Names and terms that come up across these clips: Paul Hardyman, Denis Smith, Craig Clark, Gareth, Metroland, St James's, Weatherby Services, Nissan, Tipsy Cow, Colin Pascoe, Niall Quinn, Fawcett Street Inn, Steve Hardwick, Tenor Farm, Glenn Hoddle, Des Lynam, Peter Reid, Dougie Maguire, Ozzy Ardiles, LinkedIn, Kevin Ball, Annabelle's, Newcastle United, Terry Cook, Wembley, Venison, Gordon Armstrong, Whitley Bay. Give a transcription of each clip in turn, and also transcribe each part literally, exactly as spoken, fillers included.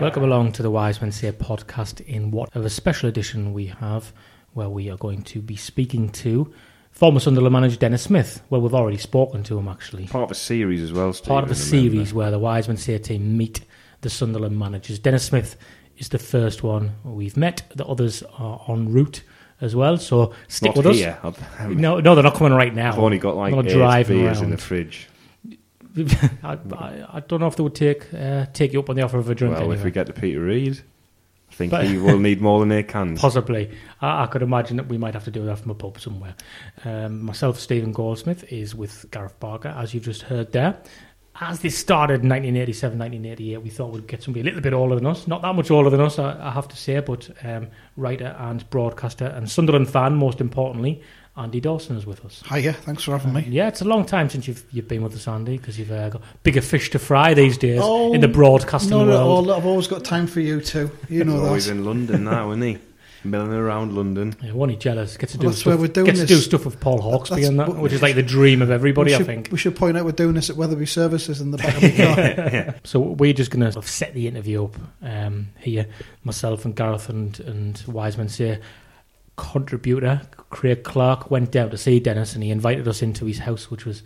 Welcome along to the Wise Men Say podcast in what of a special edition we have, where we are going to be speaking to former Sunderland manager Denis Smith. Well, we've already spoken to him, actually. Part of a series as well, Stephen. Part of a series where the Wise Men Say team meet the Sunderland managers. Denis Smith is the first one we've met. The others are en route as well, so stick not with here. us. No, no, they're not coming right now. I've only got like eight beers around. In the fridge. I, I, I don't know if they would take uh, take you up on the offer of a drink. Well, anyway. If we get to Peter Reid, I think but, he will need more than they can. Possibly. I, I could imagine that we might have to do that from a pub somewhere. Um, myself, Stephen Goldsmith, is with Gareth Barker, as you've just heard there. As this started in nineteen eighty-seven, nineteen eighty-eight, we thought we'd get somebody a little bit older than us. Not that much older than us, I, I have to say, but um, writer and broadcaster and Sunderland fan, most importantly, Andy Dawson is with us. Hi, yeah, thanks for having uh, me. Yeah, it's a long time since you've you've been with us, Andy, because you've uh, got bigger fish to fry these days oh, in the broadcasting no, no, world. No, I've always got time for you too. You know that. He's always in London now, isn't he? Milling around London. Yeah, wasn't he jealous? Gets to do well, stuff. Gets this. to do stuff with Paul Hawksby and that, but, which is like the dream of everybody. Should, I think we should point out we're doing this at Weatherby Services in the back of the car. Yeah. So we're just going to set the interview up um, here. Myself and Gareth and and Wise Men Say contributor Craig Clark went down to see Denis, and he invited us into his house, which was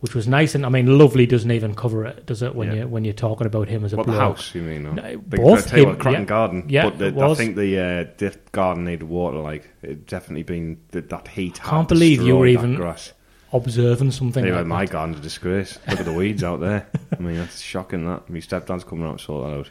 which was nice. And I mean, lovely doesn't even cover it, does it? When yeah. you when you're talking about him as a what bloke. House you mean? Or no, both. I tell you what, Cratton yeah. Garden. Yeah, but the, I think the uh, dip garden needed water. Like it definitely been the, that heat. I can't believe you were even grass. observing something. Anyway, like my that. garden's a disgrace. Look at the weeds out there. I mean, that's shocking. That my stepdad's coming out to sort that out.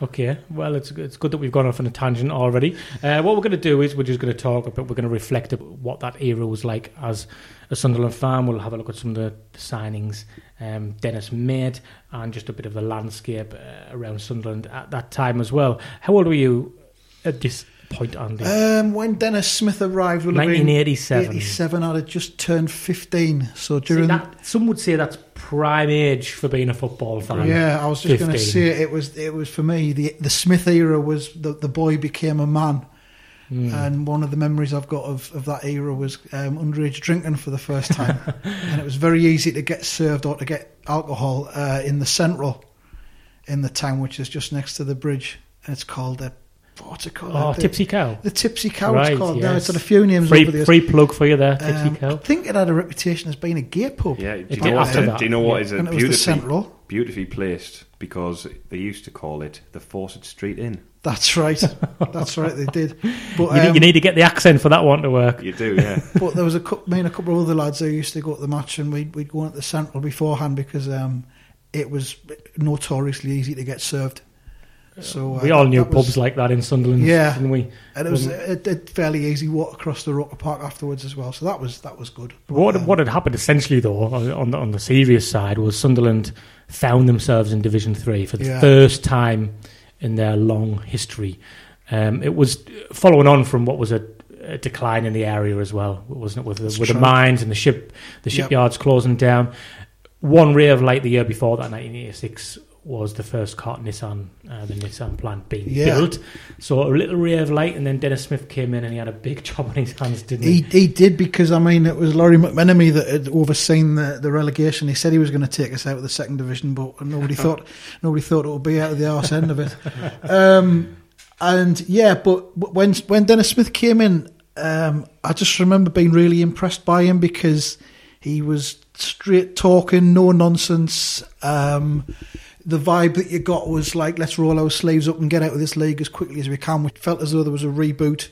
Okay, well, it's it's good that we've gone off on a tangent already. Uh, what we're going to do is we're just going to talk about, we're going to reflect on what that era was like as a Sunderland fan. We'll have a look at some of the signings um, Denis made and just a bit of the landscape uh, around Sunderland at that time as well. How old were you at this point, Andy? Um, when Denis Smith arrived, would nineteen eighty-seven. nineteen eighty-seven, I'd have just turned fifteen. So during See, that, some would say that's prime age for being a football fan. Yeah, I was just going to say it was. It was for me the the Smith era was the the boy became a man, mm. and one of the memories I've got of, of that era was um, underage drinking for the first time, and it was very easy to get served or to get alcohol uh, in the central, in the town which is just next to the bridge, and it's called the. What's it called? Oh, the, Tipsy Cow. The Tipsy Cow right, it's called. Yes. No, it's had a few names free, over the years. Free plug for you there, Tipsy um, Cow. I think it had a reputation as being a gay pub. Yeah, do you, know what, uh, do you know what yeah. is a and beautifully, beautifully placed? Because they used to call it the Fawcett Street Inn. That's right. That's right, they did. But, um, you, need, you need to get the accent for that one to work. You do, yeah. But there was a couple, me and a couple of other lads who used to go to the match and we'd, we'd go on at the central beforehand because um, it was notoriously easy to get served. So, uh, we all knew pubs was, like that in Sunderland, yeah, didn't we? And it was a, a fairly easy walk across the Roker Park afterwards as well, so that was that was good. But, what um, what had happened essentially though, on the, on the serious side, was Sunderland found themselves in Division Three for the yeah. first time in their long history. Um, it was following on from what was a, a decline in the area as well, wasn't it? With the, with the mines and the ship the shipyards yep. closing down. One ray of light the year before that, nineteen eighty-six. was the first car Nissan, uh, the Nissan plant being yeah. built. So a little ray of light, and then Denis Smith came in and he had a big job on his hands, didn't he? He, he did, because, I mean, it was Laurie McMenemy that had overseen the, the relegation. He said he was going to take us out of the second division, but nobody thought nobody thought it would be out of the arse end of it. Um, and, yeah, but when, when Denis Smith came in, um, I just remember being really impressed by him, because he was straight talking, no nonsense. Um, the vibe that you got was like, let's roll our sleeves up and get out of this league as quickly as we can. We felt as though there was a reboot.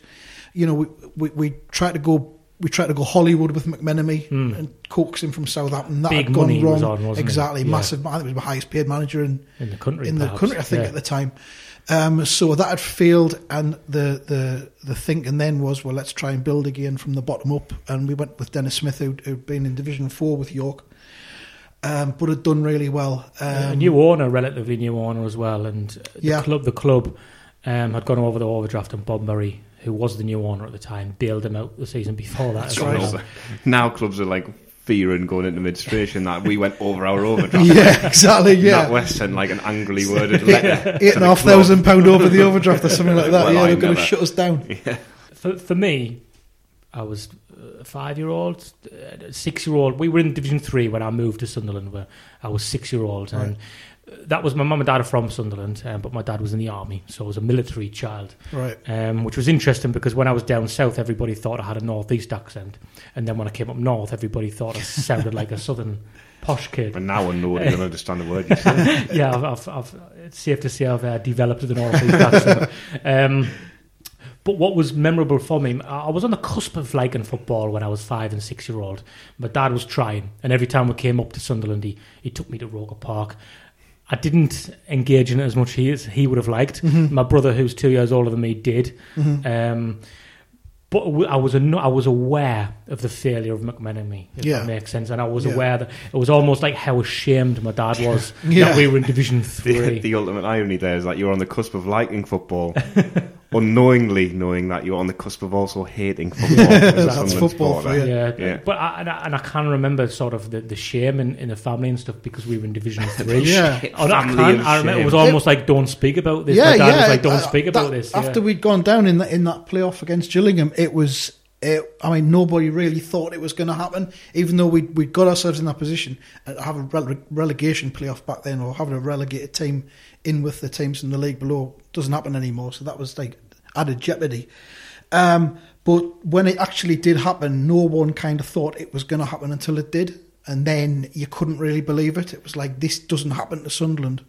You know, we we, we tried to go we tried to go Hollywood with McMenemy mm. and coax him from Southampton. That Big had gone wrong. Was on, wasn't exactly, it? Yeah. Massive. I think it was the highest paid manager in, in the country. In perhaps. the country, I think yeah. at the time. Um, so that had failed, and the, the the thinking then was, well, let's try and build again from the bottom up. And we went with Denis Smith, who'd, who'd been in Division Four with York, um, but had done really well. Um, a new owner, relatively new owner as well, and the yeah. club the club um, had gone over the overdraft, and Bob Murray, who was the new owner at the time, bailed him out the season before that. That's as right. well. Now clubs are like fearing going into administration that we went over our overdraft. Yeah, exactly, yeah. That West sent like an angrily worded letter. Eight and a half thousand pound over the overdraft or something like that. Well, yeah, I they're going to shut us down. Yeah. For, for me, I was a five-year-old, a six-year-old. We were in Division three when I moved to Sunderland, where I was six-year-old. Right. And that was, my mum and dad are from Sunderland, um, but my dad was in the army, so I was a military child. Right. Um, which was interesting, because when I was down south, everybody thought I had a northeast accent, and then when I came up north, everybody thought I sounded like a southern posh kid. But now I know you don't understand the word you say. Yeah, I've, I've, I've, it's safe to say I've uh, developed the northeast accent. Um, but what was memorable for me, I was on the cusp of liking football when I was five and six year old. My dad was trying, and every time we came up to Sunderland, he, he took me to Roker Park. I didn't engage in it as much he as he would have liked. Mm-hmm. My brother, who's two years older than me, did. Mm-hmm. Um, but I was a, I was aware of the failure of McMenemy, if yeah. that makes sense. And I was yeah. aware that it was almost like how ashamed my dad was yeah. that we were in Division three. The, the ultimate irony there is that you're on the cusp of liking football, unknowingly knowing that you're on the cusp of also hating football. That's football for you. Yeah. Yeah. But I, and, I, and I can remember sort of the, the shame in, in the family and stuff, because we were in Division three. Yeah. I, can, I remember it was almost it, like, don't speak about this. Yeah, my dad yeah, was like, don't I, speak about that, this. Yeah. After we'd gone down in that, in that playoff against Gillingham, it was, it, I mean, nobody really thought it was going to happen, even though we'd, we'd got ourselves in that position. And have a rele- relegation playoff back then, or having a relegated team in with the teams in the league below, doesn't happen anymore. So that was like added jeopardy. Um, but when it actually did happen, no one kind of thought it was going to happen until it did. And then you couldn't really believe it. It was like, this doesn't happen to Sunderland.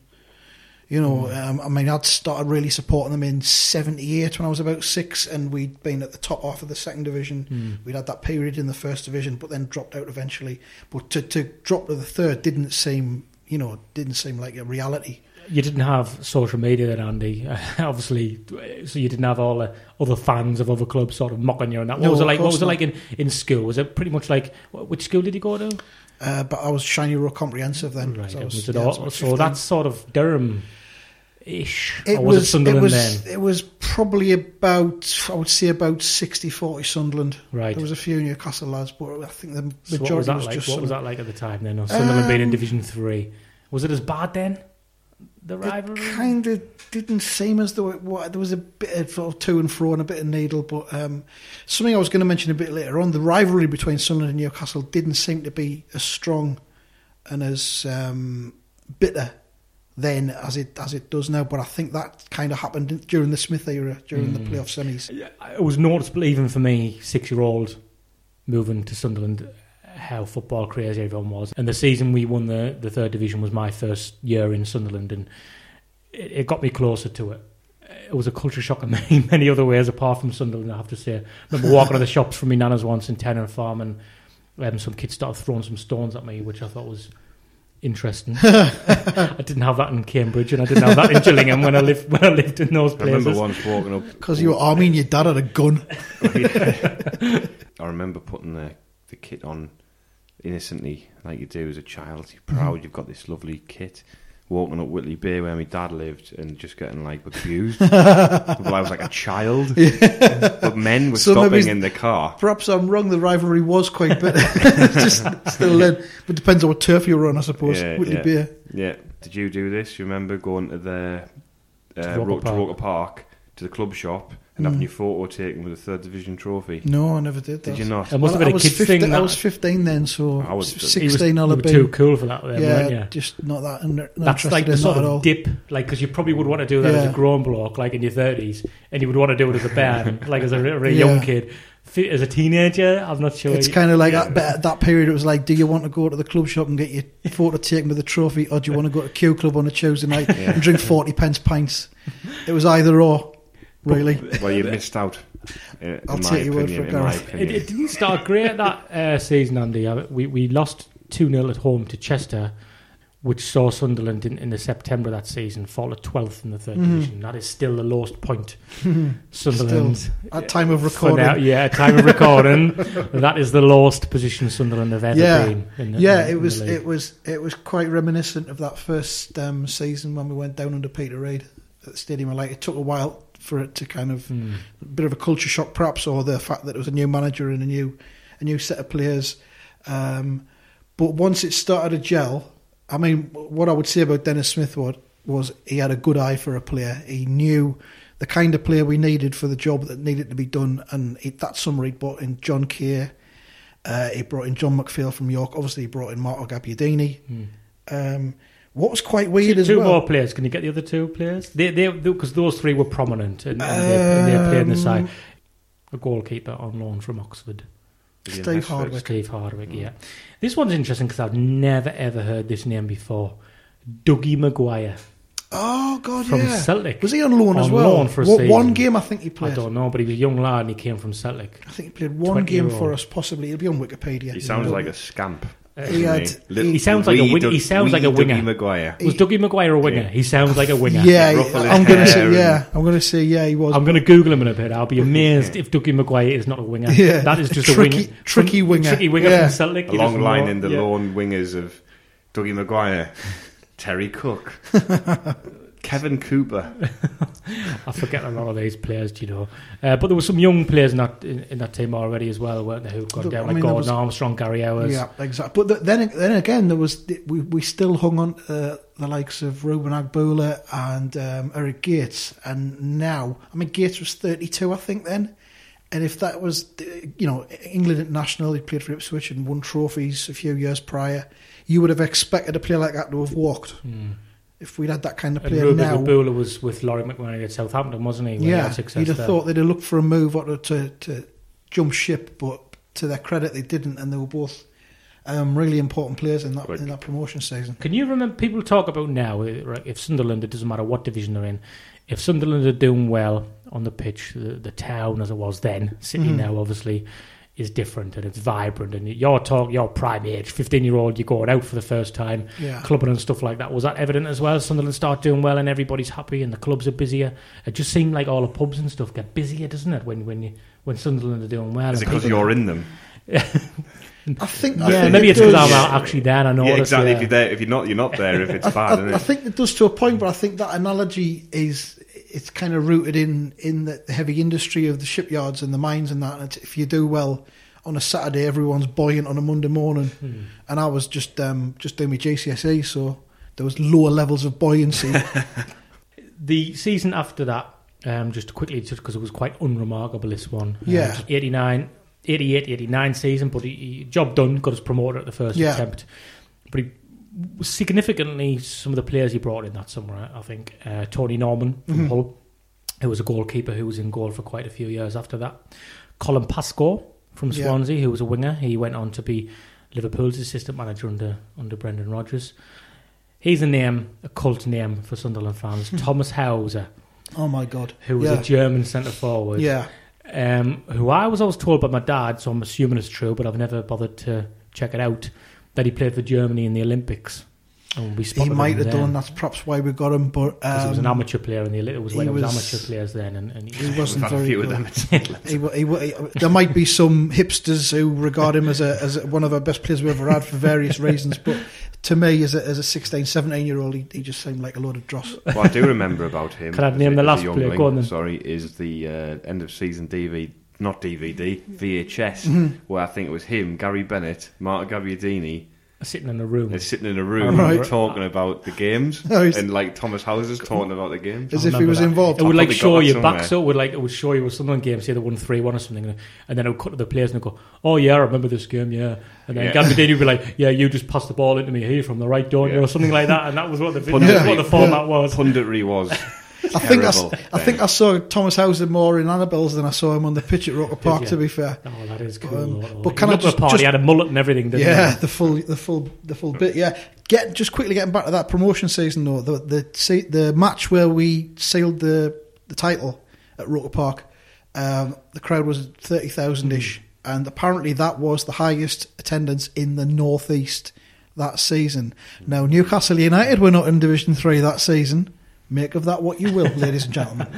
You know, um, I mean, I'd started really supporting them in seventy-eight when I was about six, and we'd been at the top half of the second division. Mm. We'd had that period in the first division, but then dropped out eventually. But to, to drop to the third didn't seem, you know, didn't seem like a reality. You didn't have social media then, Andy, uh, obviously, so you didn't have all the other fans of other clubs sort of mocking you and that. What no, was it like? What was it like in, in school? Was it pretty much like, which school did you go to? Uh, but I was Shiny Row Comprehensive then. Right, so, was, yeah, all, so that's sort of Durham-ish, it or was, was it Sunderland it was, then? It was probably about, I would say about sixty forty Sunderland. Right. There was a few Newcastle lads, but I think the majority so what was, that was like? just... What was that like at the time then, or Sunderland um, being in Division three? Was it as bad then? The rivalry? It kind of didn't seem as though it was. There was a bit of to and fro and a bit of needle, but um, something I was going to mention a bit later on, the rivalry between Sunderland and Newcastle didn't seem to be as strong and as um, bitter then as it as it does now, but I think that kind of happened during the Smith era, during mm. the playoff semis. It was noticeable, even for me, six-year-old, moving to Sunderland, how football crazy everyone was. And the season we won the, the third division was my first year in Sunderland, and it, it got me closer to it. It was a culture shock in many, many other ways apart from Sunderland, I have to say. I remember walking to the shops from my nana's once in Tenor Farm, and um, some kids started throwing some stones at me, which I thought was interesting. I didn't have that in Cambridge, and I didn't have that in Gillingham when I lived when I lived in those places. I remember once walking up... Because you were army and your dad had a gun. I remember putting the, the kit on innocently, like you do as a child, you're proud, you've got this lovely kit, walking up Whitley Bay where my dad lived and just getting, like, abused. Well, I was like a child. Yeah. But men were so stopping in the car. Perhaps I'm wrong, the rivalry was quite bitter. Just still then. But depends on what turf you were on, I suppose. Yeah, Whitley yeah. Bay. Yeah. Did you do this? You remember going to the uh, to Roker Park. Park, to the club shop, and mm. having your photo taken with a third division trophy? No, I never did that. Did you not? It must well, have been I, a was kid fifteen, thing, I was fifteen then, so I was sixteen. You were too cool for that then, yeah, weren't you? Just not that. Not That's like the sort of dip, because like, you probably would want to do that yeah. as a grown bloke, like in your thirties, and you would want to do it as a band, like as a very yeah. young kid. As a teenager, I'm not sure. It's kind of like yeah. that, that period. It was like, do you want to go to the club shop and get your photo taken with the trophy, or do you want to go to Q Club on a Tuesday night yeah. and drink forty pence pints? It was either or. Really? Well, you missed out. In I'll my take your word for it, Gareth. It, it didn't start great that uh, season, Andy. We we lost two nil at home to Chester, which saw Sunderland in, in the September of that season fall at twelfth in the third mm. division. That is still the lowest point. Sunderland. Still, at time of recording. Now, yeah, at time of recording. That is the lowest position Sunderland have ever yeah. been. In the, yeah, in, it in was it was it was quite reminiscent of that first um, season when we went down under Peter Reid at the Stadium of Light. It took a while for it to kind of mm. a bit of a culture shock, perhaps, or the fact that it was a new manager and a new, a new set of players. Um, but once it started to gel, I mean, what I would say about Denis Smith was, was he had a good eye for a player. He knew the kind of player we needed for the job that needed to be done, and he, that summer he brought in John Kerr, uh, he brought in John McPhail from York. Obviously, he brought in Marco Gabbiadini. Mm. Um, What was quite weird two, as two well... Two more players. Can you get the other two players? Because they, they, those three were prominent and, and, um, they, and they played on the side. A goalkeeper on loan from Oxford. Steve Hardwick. Steve Hardwick, mm. yeah. This one's interesting because I've never, ever heard this name before. Dougie Maguire. Oh, God, from yeah. From Celtic. Was he on loan on as well? On loan for a what, season. One game I think he played. I don't know, but he was a young lad and he came from Celtic. I think he played one game for us, possibly. He'll be on Wikipedia. He sounds like a scamp. He, had, he, he sounds like a wing, he sounds like a winger. Dougie Maguire. Was Dougie Maguire a winger? He sounds like a winger. Yeah, I'm going to say yeah. I'm going to say yeah. He was. I'm going to Google him in a bit. I'll be amazed if Dougie Maguire is not a winger. Yeah, that is just a, tricky, a winger. Tricky winger. Tricky winger yeah. from Celtic. A long line know. in the yeah. lone wingers of Dougie Maguire, Terry Cook, Kevin Cooper. I forget a lot of these players, do you know? Uh, but there were some young players in that in, in that team already as well, weren't there? Who got Look, down I like mean, Gordon was, Armstrong, Gary Owers. Yeah, exactly. But the, then then again, there was we we still hung on uh, the likes of Ruben Agboola and um, Eric Gates, and now I mean Gates was thirty-two, I think, then. And if that was, you know, England international, he played for Ipswich and won trophies a few years prior. You would have expected a player like that to have walked. Mm. If we'd had that kind of player and now... And Ruben Agboola was with Laurie McMenemy at Southampton, wasn't he? When yeah, he you'd have there. thought they'd have looked for a move or to, to jump ship, but to their credit they didn't, and they were both um, really important players in that, in that promotion season. Can you remember, people talk about now, right, if Sunderland, it doesn't matter what division they're in, if Sunderland are doing well on the pitch, the, the town as it was then, City mm. now obviously, is different and it's vibrant, and your talk, your prime age, fifteen year old, you're going out for the first time, yeah. clubbing and stuff like that. Was that evident as well? Sunderland start doing well and everybody's happy and the clubs are busier. It just seemed like all the pubs and stuff get busier, doesn't it? When when you, when Sunderland are doing well, is it because you're in them? I think, yeah, I think maybe it it's because I'm out actually there. I know yeah, exactly. If you're there, if you're not, you're not there. If it's I, bad, I, isn't I, it? I think it does to a point, but I think that analogy is. It's kind of rooted in, in the heavy industry of the shipyards and the mines and that. And if you do well on a Saturday, everyone's buoyant on a Monday morning. Mm. And I was just um, just doing my G C S E, so there was lower levels of buoyancy. The season after that, um, just quickly, just because it was quite unremarkable, this one. Yeah. Um, eighty-nine, eighty-eight, eighty-nine season, but he, he, job done, got us promoted at the first yeah. attempt. But he... Significantly, some of the players he brought in that summer, I think, uh, Tony Norman from mm-hmm. Hull, who was a goalkeeper who was in goal for quite a few years after that. Colin Pascoe from Swansea, yeah. who was a winger. He went on to be Liverpool's assistant manager under under Brendan Rodgers. He's a name, a cult name for Sunderland fans. Thomas Hauser. Oh, my God. Who was yeah. a German centre-forward. Yeah. Um, who I was always told by my dad, so I'm assuming it's true, but I've never bothered to check it out, that he played for Germany in the Olympics. And we he might have then. done. That's perhaps why we got him. But um, it was an amateur player, and it was when it was, was amateur players then, and, and he, he wasn't very good. he, he, he, there might be some hipsters who regard him as a as one of our best players we ever had for various reasons, but to me, as a, as a sixteen, seventeen year old, he, he just seemed like a load of dross. What I do remember about him, can I name the last player? Go on then. Sorry, is the uh, end of season D V D. Not D V D, V H S, mm-hmm. where I think it was him, Gary Bennett, Marco Gabbiadini. Sitting in a room. They're sitting in a room right. talking about the games. No, and like Thomas Hauser's talking about the games. As if he was that. involved. It would like show you somewhere. back, so it would like it would show you with Sunderland games, say they won three one or something, and then it would cut to the players and go, oh yeah, I remember this game, yeah. And then yeah. Gabbiadini would be like, yeah, you just passed the ball into me here from the right, don't yeah. you? Or something like that. And that was what the, Punditry, that was what the format yeah. was. Punditry was. I think I, I think I saw Thomas Hauser more in Annabelle's than I saw him on the pitch at Roker Park. Yeah. To be fair, oh, that is cool. Um, but but can I just, just he had a mullet and everything? Didn't yeah, he? the full, the full, the full bit. Yeah, get just quickly getting back to that promotion season though. The the the match where we sealed the the title at Roker Park, um, the crowd was thirty thousand ish, mm. and apparently that was the highest attendance in the North East that season. Mm. Now Newcastle United were not in Division Three that season. Make of that what you will, ladies and gentlemen.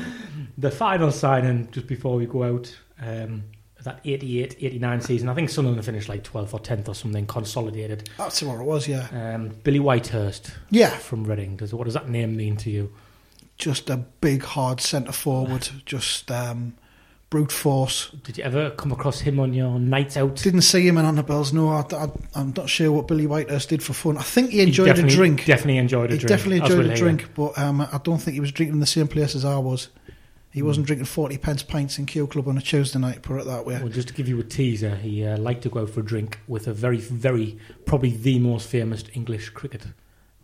The final signing, just before we go out, um, that eighty-eight eighty-nine season, I think Sunderland finished like twelfth or tenth or something, consolidated. That's what it was, yeah. Um, Billy Whitehurst yeah. from Reading. Does, what does that name mean to you? Just a big, hard centre-forward, just um, brute force. Did you ever come across him on your nights out? Didn't see him in Annabelle's, no. I, I, I'm not sure what Billy Whitehurst did for fun. I think he enjoyed he a drink. definitely enjoyed a he drink. He definitely enjoyed a drink, him. but um, I don't think he was drinking in the same place as I was. He mm. wasn't drinking forty pence pints in Q Club on a Tuesday night, put it that way. Well, just to give you a teaser, he uh, liked to go out for a drink with a very, very, probably the most famous English cricket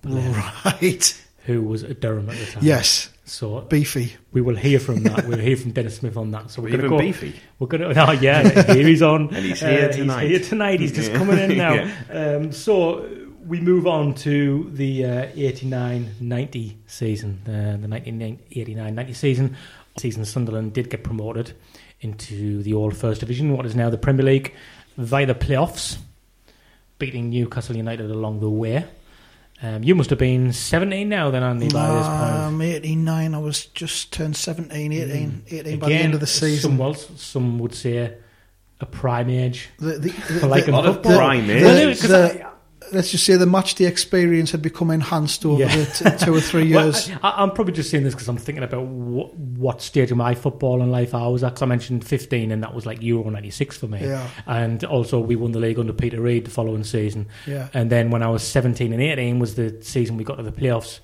player. Right. Who was at Durham at the time. Yes. So beefy. We will hear from that. We'll hear from Denis Smith on that. So we're, we're going to go. Beefy. We're going to. Oh yeah, here he's on. And he's here uh, tonight. He's here tonight. He's just yeah. coming in now. yeah. um, so we move on to the uh, eighty-nine ninety season. Uh, the nineteen eighty-nine ninety season. Season Sunderland did get promoted into the old First Division, what is now the Premier League, via the playoffs, beating Newcastle United along the way. Um, you must have been seventeen now then, Andy, by this point. I'm eighty-nine. I was just turned seventeen, eighteen, eighteen Again, by the end of the season. Some, well, some would say a prime age. The, the, the, like the, a lot of prime age. Well, let's just say the match day experience had become enhanced over yeah. the t- two or three years. Well, I, I'm probably just saying this because I'm thinking about w- what stage of my football and life I was at. Because I mentioned fifteen, and that was like Euro ninety-six for me. Yeah. And also, we won the league under Peter Reid the following season. Yeah. And then when I was seventeen and eighteen was the season we got to the playoffs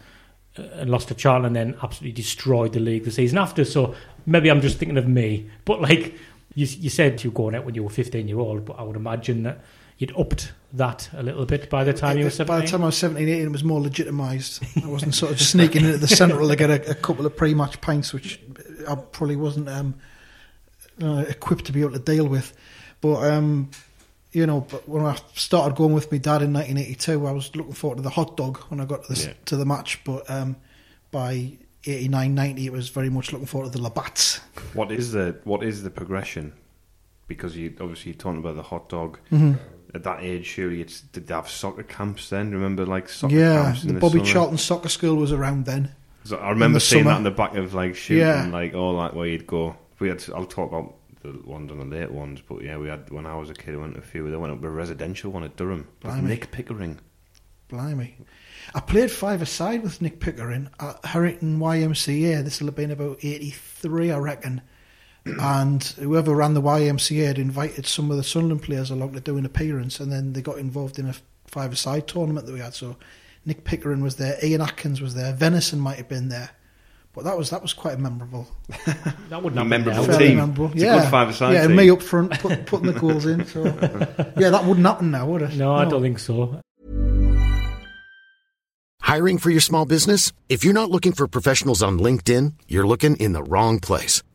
and lost to Charlton and then absolutely destroyed the league the season after. So maybe I'm just thinking of me. But like you, you said, you were going out when you were fifteen-year-old, but I would imagine that you'd upped that a little bit by the time it, you were seventeen. By the time I was seventeen, eighteen, it was more legitimised. I wasn't sort of sneaking into the central to get a, a couple of pre-match pints, which I probably wasn't um, uh, equipped to be able to deal with. But, um, you know, but when I started going with my dad in nineteen eighty-two, I was looking forward to the hot dog when I got to the, yeah. to the match. But um, by eighty-nine ninety, it was very much looking forward to the Labats. What is the, what is the progression? Because you obviously you're talking about the hot dog. Mm-hmm. At that age, surely it's did they have soccer camps then? Remember, like soccer yeah, camps. Yeah, the Bobby summer? Charlton Soccer School was around then. So I remember the seeing summer. that in the back of like shooting, yeah. like all that where you'd go. We had. To, I'll talk about the ones on the late ones, but yeah, we had when I was a kid. I went to a few. They went up to a residential one at Durham. Blimey. With Nick Pickering. Blimey, I played five a side with Nick Pickering at Harrington Y M C A. This will have been about eighty-three, I reckon. And whoever ran the Y M C A had invited some of the Sunderland players along to do an appearance, and then they got involved in a five-a-side tournament that we had. So Nick Pickering was there, Ian Atkins was there, Venison might have been there, but that was that was quite memorable. That would not memorable be team. Memorable. It's yeah, a good five-a-side yeah, team. Me up front put, putting the goals in. So yeah, that wouldn't happen now, would it? No, no, I don't think so. Hiring for your small business? If you're not looking for professionals on LinkedIn, you're looking in the wrong place.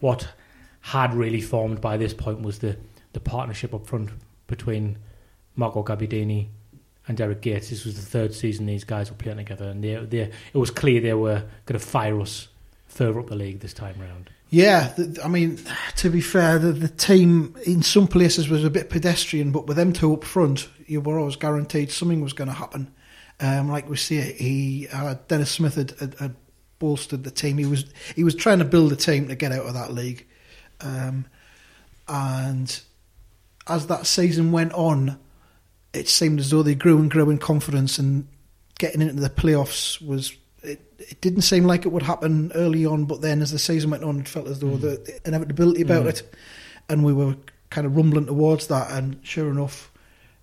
What had really formed by this point was the, the partnership up front between Marco Gabbiadini and Eric Gates. This was the third season these guys were playing together, and they, they, it was clear they were going to fire us further up the league this time round. Yeah, the, I mean, to be fair, the, the team in some places was a bit pedestrian, but with them two up front, you were always guaranteed something was going to happen. Um, like we see, he uh, Denis Smith had, had, had bolstered the team. He was he was trying to build a team to get out of that league, um, and as that season went on, it seemed as though they grew and grew in confidence, and getting into the playoffs was, it, it didn't seem like it would happen early on, but then as the season went on, it felt as though mm. the inevitability about mm. it, and we were kind of rumbling towards that, and sure enough,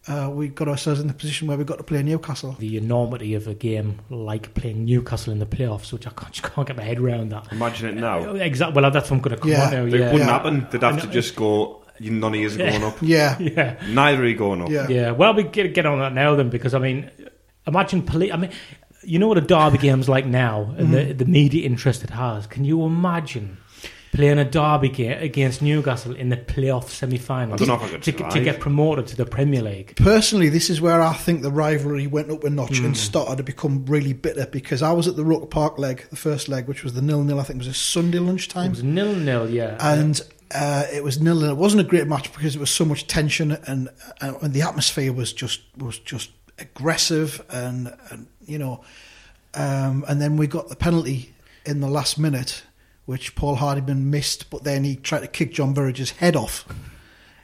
uh, we got ourselves in the position where we got to play Newcastle. The enormity of a game like playing Newcastle in the playoffs, which I can't, just can't get my head around that. Imagine it now. Exactly, well, that's what I'm going to come yeah. on now. It yeah. wouldn't yeah. happen, they'd have and to it, just go... None of you is going up. Yeah. yeah. Neither are you going up. Yeah. yeah. Well, we get get on that now then, because, I mean, imagine police. I mean, you know what a derby game's like now, and mm. the, the media interest it has. Can you imagine playing a derby game against Newcastle in the playoff semi-final to, to, to get promoted to the Premier League? Personally, this is where I think the rivalry went up a notch mm. and started to become really bitter, because I was at the Roker Park leg, the first leg, which was the nil-nil. I think it was a Sunday lunchtime. It was nil-nil, yeah. And... Yeah. Uh, it was nil, and it wasn't a great match because it was so much tension, and, and, and the atmosphere was just was just aggressive, and, and you know, um, and then we got the penalty in the last minute, which Paul Hardyman missed, but then he tried to kick John Burridge's head off,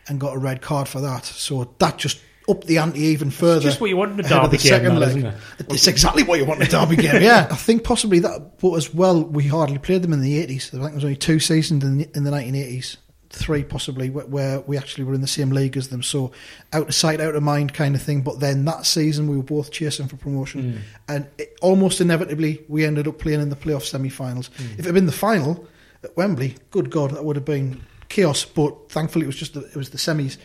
and got a red card for that. So that just upped the ante even further. It's just what you want in a derby game, though, isn't it? It's exactly what you want in a derby game. Yeah, I think possibly that. But as well, we hardly played them in the eighties. I think there was only two seasons in the, in the nineteen eighties, three possibly, where we actually were in the same league as them. So out of sight, out of mind kind of thing. But then that season, we were both chasing for promotion, mm. and it, almost inevitably, we ended up playing in the playoff semi-finals. Mm. If it had been the final at Wembley, good God, that would have been chaos. But thankfully, it was just the, it was the semis.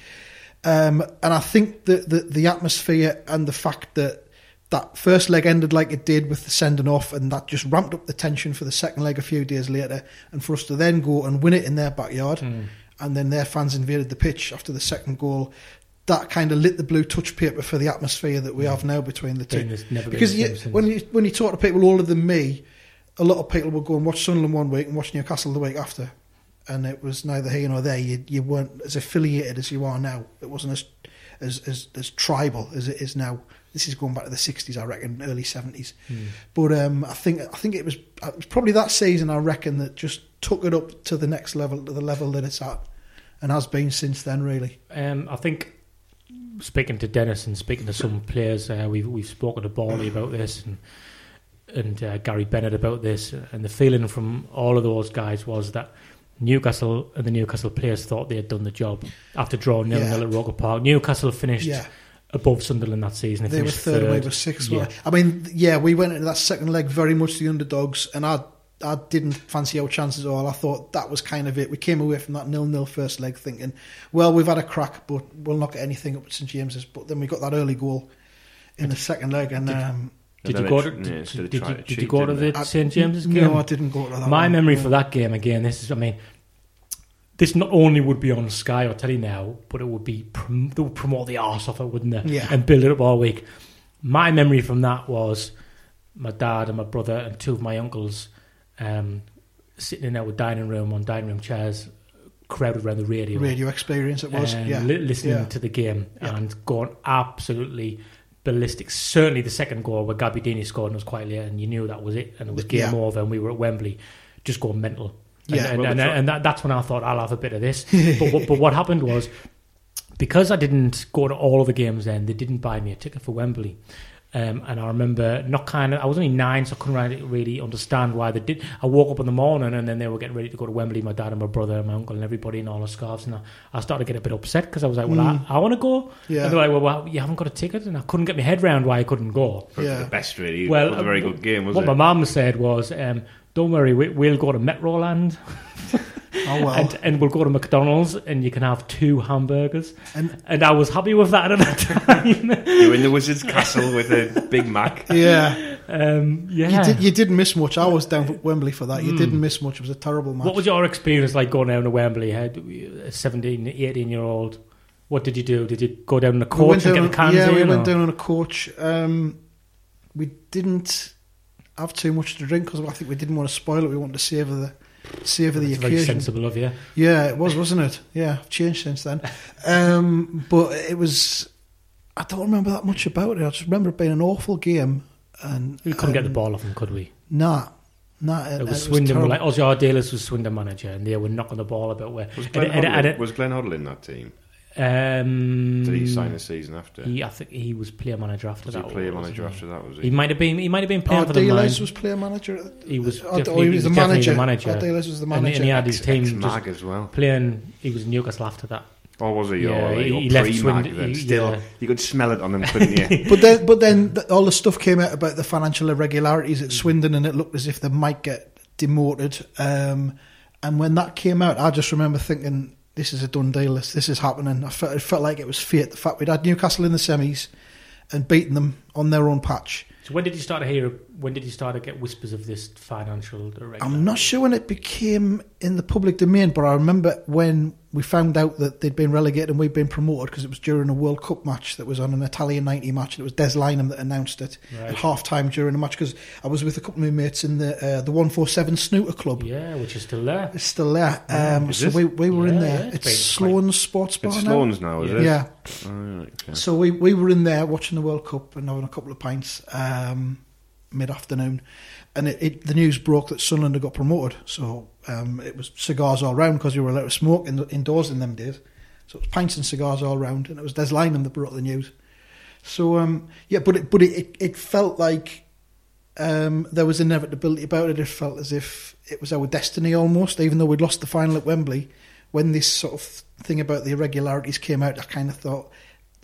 Um, and I think that the, the atmosphere and the fact that that first leg ended like it did with the sending off, and that just ramped up the tension for the second leg a few days later, and for us to then go and win it in their backyard, mm. and then their fans invaded the pitch after the second goal, that kind of lit the blue touch paper for the atmosphere that we mm. have now between the two. Never because been you, when, you, when you talk to people older than me, a lot of people will go and watch Sunderland one week and watch Newcastle the week after. And it was neither here nor there. You you weren't as affiliated as you are now. It wasn't as as as, as tribal as it is now. This is going back to the sixties, I reckon, early seventies. Mm. But um, I think I think it was, it was probably that season, I reckon, that just took it up to the next level, to the level that it's at, and has been since then, really. Um, I think speaking to Dennis and speaking to some players, uh, we've we've spoken to Borley about this, and and uh, Gary Bennett about this, and the feeling from all of those guys was that Newcastle and the Newcastle players thought they had done the job after drawing nil nil yeah. at Roker Park. Newcastle finished yeah. above Sunderland that season. They, they were third, away with six. Yeah. I mean, yeah, we went into that second leg very much the underdogs, and I I didn't fancy our chances at all. I thought that was kind of it. We came away from that nil nil first leg thinking, well, we've had a crack, but we'll not get anything up at St James's. But then we got that early goal in and the second leg, and... Did, um, Did you, go to, did, did, did, you, did you go to the St James's game? No, I didn't go to that. My one. memory for that game, again, this is, I mean, this not only would be on Sky or telly now, but it would be, they would promote the arse off it, wouldn't they? Yeah. And build it up all week. My memory from that was my dad and my brother and two of my uncles um, sitting in our dining room on dining room chairs, crowded around the radio. Radio experience it was, yeah. Li- listening yeah. to the game yeah. and going absolutely... ballistic. Certainly the second goal where Gabbiadini scored and was quite late, and you knew that was it, and it was game yeah. over, and we were at Wembley just going mental. And, yeah, and, well, and, right. and that, that's when I thought, I'll have a bit of this. But, but, but what happened was, because I didn't go to all of the games then, they didn't buy me a ticket for Wembley. Um, and I remember not kind of, I was only nine, so I couldn't really understand why they did. I woke up in the morning and then they were getting ready to go to Wembley, my dad and my brother and my uncle and everybody in all the scarves. And I, I started to get a bit upset because I was like, well, mm. I, I want to go. Yeah. And they're like, well, well, you haven't got a ticket. And I couldn't get my head round why I couldn't go. Yeah. The best, really. Well, it was a very good game, wasn't it? What my mum said was, um, don't worry, we, we'll go to Metroland. Oh, well. And, and we'll go to McDonald's and you can have two hamburgers. And, and I was happy with that at that time. You were in the Wizard's Castle with a Big Mac. Yeah. Um, yeah. You, did, you didn't miss much. I was down at Wembley for that. You mm. didn't miss much. It was a terrible match. What was your experience like going down to Wembley? A seventeen, eighteen-year-old. What did you do? Did you go down on a coach we and get a cans? Yeah, in, we went or? down on a coach. Um, we didn't have too much to drink because I think we didn't want to spoil it. We wanted to savour the... Savour the occasion. Very sensible of you. Yeah, it was, wasn't it? Yeah, I've changed since then. Um, but it was... I don't remember that much about it. I just remember it being an awful game. And we couldn't um, get the ball off them, could we? Nah. nah it, it was Swindon. It was like, Ozzy Ardiles was Swindon manager and they were knocking the ball about where... Was Glenn, and, Hoddle, and, and, was Glenn Hoddle in that team? Um, Did he sign the season after? He, I think he was player manager after was that. Was he player manager after that? Was he? He might have been. He might have been player oh, for the man. Ardiles was player manager. He was. Definitely, he was, he was the manager. manager. Ardiles was the manager, and, and he had his team just Mag as well. Playing. He was in Newcastle after that. Or was he? Yeah, or, he, he left Swindon. Then. He, Still, yeah. You could smell it on him, couldn't you? But then, but then all the stuff came out about the financial irregularities at Swindon, and it looked as if they might get demoted. Um, and when that came out, I just remember thinking, this is a done deal, this, this is happening. I felt, it felt like it was fate, the fact we'd had Newcastle in the semis and beaten them on their own patch. So when did you start to hear, when did you start to get whispers of this financial director? I'm not sure when it became in the public domain, but I remember when we found out that they'd been relegated and we'd been promoted, because it was during a World Cup match that was on an Italian ninety match, and it was Des Lynam that announced it right. at half-time during the match, because I was with a couple of my mates in the uh, the one forty-seven Snooter Club. Yeah, which is still there. It's still there. Um, is so this? we we were yeah, in there. Yeah, it's it's Sloan's Sports Bar now. It's Sloan's now, is it? Yeah. Oh, okay. So we, we were in there watching the World Cup and having a couple of pints um, mid-afternoon, and it, it, the news broke that Sunderland had got promoted, so um, it was cigars all round because you were allowed to smoke in, indoors in them days. So it was pints and cigars all round, and it was Des Lynam that brought the news. So um, yeah, but it, but it, it felt like um, there was inevitability about it. It felt as if it was our destiny almost, even though we'd lost the final at Wembley. When this sort of thing about the irregularities came out, I kind of thought,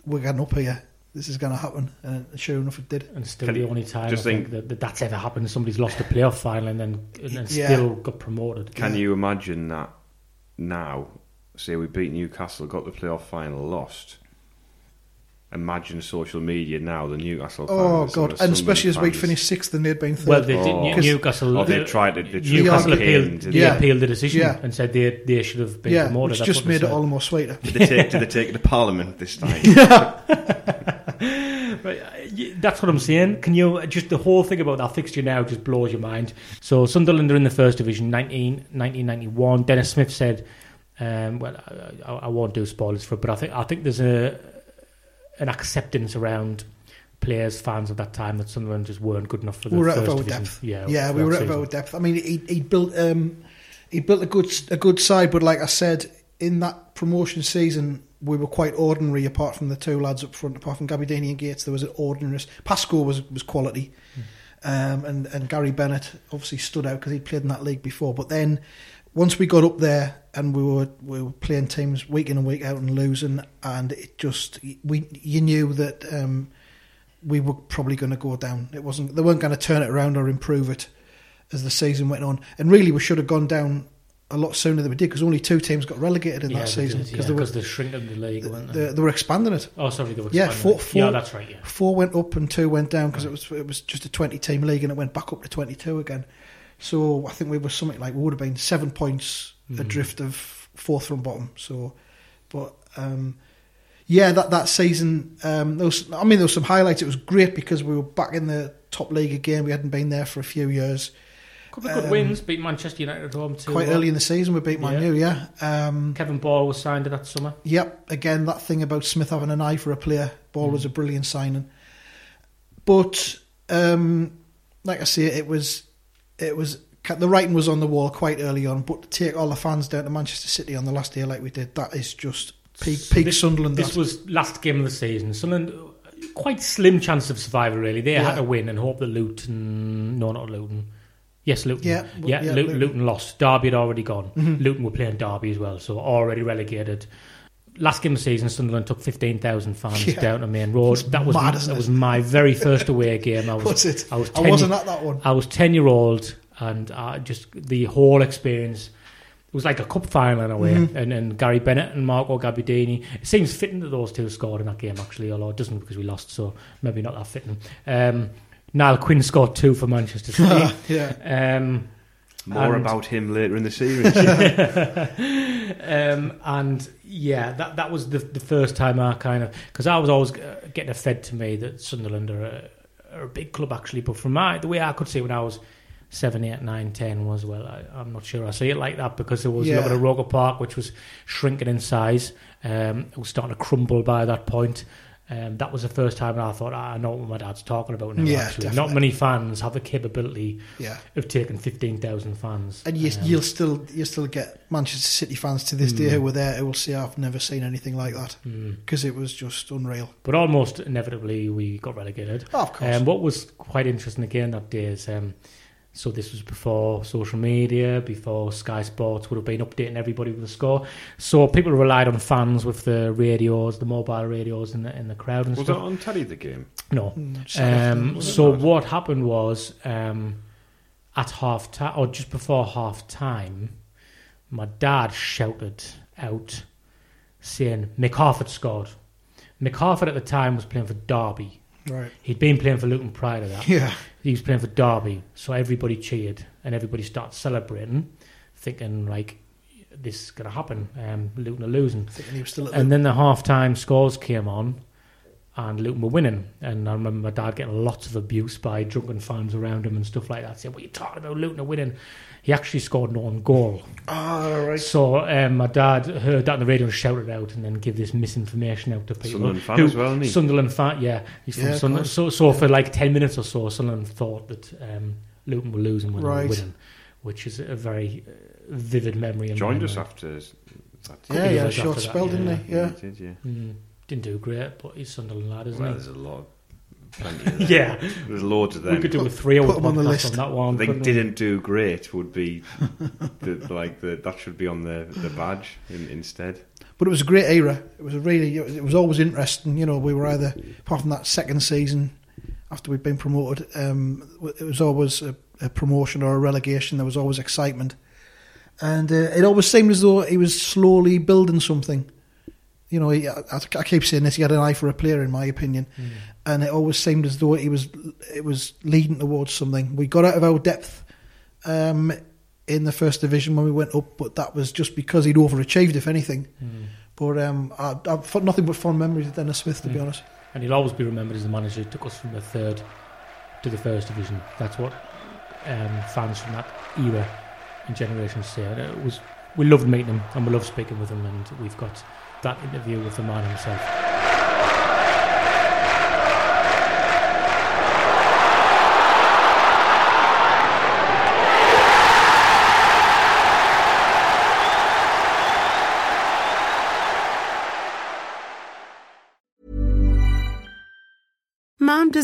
we're getting up here. This is going to happen, and sure enough, it did. And still, Can the only time I think, think that, that that's ever happened, somebody's lost a playoff final and then and then yeah. still got promoted. Can yeah. you imagine that now? Say we beat Newcastle, got the playoff final, lost. Imagine social media now, the Newcastle oh fans, god and especially as fans. We'd finished sixth and they'd been third. Well, they did, oh. Newcastle oh, they tried to they Newcastle appealed, they yeah. appealed the decision yeah. and said they they should have been yeah, promoted. Which just made it all the more sweeter. Did they take, did they take it to Parliament this time? Right, that's what I'm saying. Can you just, the whole thing about that fixture now just blows your mind. So Sunderland are in the first division, nineteen ninety-one. Denis Smith said um, well I, I won't do spoilers for it, but I think I think there's a an acceptance around players, fans at that time, that Sunderland just weren't good enough for the first division. We were out of our depth. Yeah, yeah we were out of our depth. I mean, he, he built um, he built a good a good side, but like I said, in that promotion season, we were quite ordinary, apart from the two lads up front, apart from Gabbiadini and Gates, there was an ordinary... Pascoe was, was quality, mm. um, and, and Gary Bennett obviously stood out because he'd played in that league before, but then... Once we got up there and we were we were playing teams week in and week out and losing, and it just we you knew that um, we were probably going to go down. It wasn't they weren't going to turn it around or improve it as the season went on. And really, we should have gone down a lot sooner than we did, because only two teams got relegated in yeah, that season because yeah, they were the shrink of the league. They, weren't they? They were expanding it. Oh, sorry, they were expanding. Yeah, four, four, yeah, that's right. Yeah, four went up and two went down because right. it was it was just a twenty team league, and it went back up to twenty two again. So I think we were something like, we would have been seven points mm. adrift of fourth from bottom. So, but um, yeah, that that season, um, there was, I mean, there were some highlights. It was great because we were back in the top league again. We hadn't been there for a few years. A couple of um, good wins, beat Manchester United at home too. Quite well. Early in the season, we beat Man U, yeah. yeah. Um, Kevin Ball was signed that summer. Yep, again, that thing about Smith having an eye for a player. Ball mm. was a brilliant signing. But um, like I say, it was... It was the writing was on the wall quite early on, but to take all the fans down to Manchester City on the last day like we did, that is just peak, peak so this, Sunderland. This that. was last game of the season. Sunderland quite slim chance of survival, really. They yeah. had to win and hope that Luton... No, not Luton. Yes, Luton. Yeah, yeah, yeah Luton. Luton lost. Derby had already gone. Mm-hmm. Luton were playing Derby as well, so already relegated. Last game of the season, Sunderland took fifteen thousand fans yeah. down to Main Road. It's that was mad, isn't that it? was my very first away game. I was, What's it? I, was ten, I wasn't at that one. I was ten-year-old, and I just the whole experience... It was like a cup final in a way, mm-hmm. and, and Gary Bennett and Marco Gabbiadini. It seems fitting that those two scored in that game, actually, although it doesn't because we lost, so maybe not that fitting. Um, Niall Quinn scored two for Manchester City. yeah. um, More and, about him later in the series. um, and, yeah, that that was the, the first time I kind of... Because I was always getting fed to me that Sunderland are a, are a big club, actually, but from my, the way I could see when I was... Seven, eight, nine, ten was well. I, I'm not sure I see it like that because there was yeah. a lot of Roker Park, which was shrinking in size. Um, it was starting to crumble by that point. Um, that was the first time I thought, I know what my dad's talking about now. Yeah, actually, definitely. Not many fans have the capability yeah. of taking fifteen thousand fans. And you, um, you'll still you still get Manchester City fans to this mm. day who were there who will say, I've never seen anything like that because mm. it was just unreal. But almost inevitably we got relegated. Oh, of course. Um, what was quite interesting again that day is. Um, So this was before social media, before Sky Sports would have been updating everybody with the score. So people relied on fans with the radios, the mobile radios in the, in the crowd and was stuff. Was it on telly, the game? No. Mm, um, so hard. What happened was um, at half-time, or just before half-time, my dad shouted out saying, McCafferty scored. McCafferty at the time was playing for Derby. Right. He'd been playing for Luton prior to that. Yeah. He was playing for Derby, so everybody cheered and everybody started celebrating, thinking, like, this is going to happen. Um, Luton are losing. Thinking he was still at and Luton. Then the half-time scores came on and Luton were winning. And I remember my dad getting lots of abuse by drunken fans around him and stuff like that, saying, what are you talking about? Luton are winning. He actually scored an own goal. Oh, right. So um, my dad heard that on the radio and shouted out and then gave this misinformation out to people. Sunderland fan who, as well, isn't he? Sunderland fan, yeah. He's from yeah, Sunderland. So, so yeah. for like ten minutes or so, Sunderland thought that um, Luton were losing when right. they were winning, which is a very vivid memory. Joined us after that. Yeah, yeah, short spell, that, didn't he? Yeah. yeah. Did, yeah. Mm, didn't do great, but he's Sunderland lad, isn't well, he? Well, there's a lot. yeah, there's loads of them. We could do a three or on the list on that one. They didn't do great. Would be the, like the, that should be on the the badge in, instead. But it was a great era. It was a really. It was always interesting. You know, we were either apart from that second season after we'd been promoted. Um, it was always a, a promotion or a relegation. There was always excitement, and uh, it always seemed as though he was slowly building something. You know, he, I, I keep saying this. He had an eye for a player, in my opinion, mm. and it always seemed as though he was it was leading towards something. We got out of our depth um, in the first division when we went up, but that was just because he'd overachieved, if anything. Mm. But um, I, I've got nothing but fond memories of Denis Smith, to mm. be honest. And he'll always be remembered as the manager who took us from the third to the first division. That's what um, fans from that era and generation say. And it was we loved meeting him and we loved speaking with him, and we've got. That interview with the man himself. Mom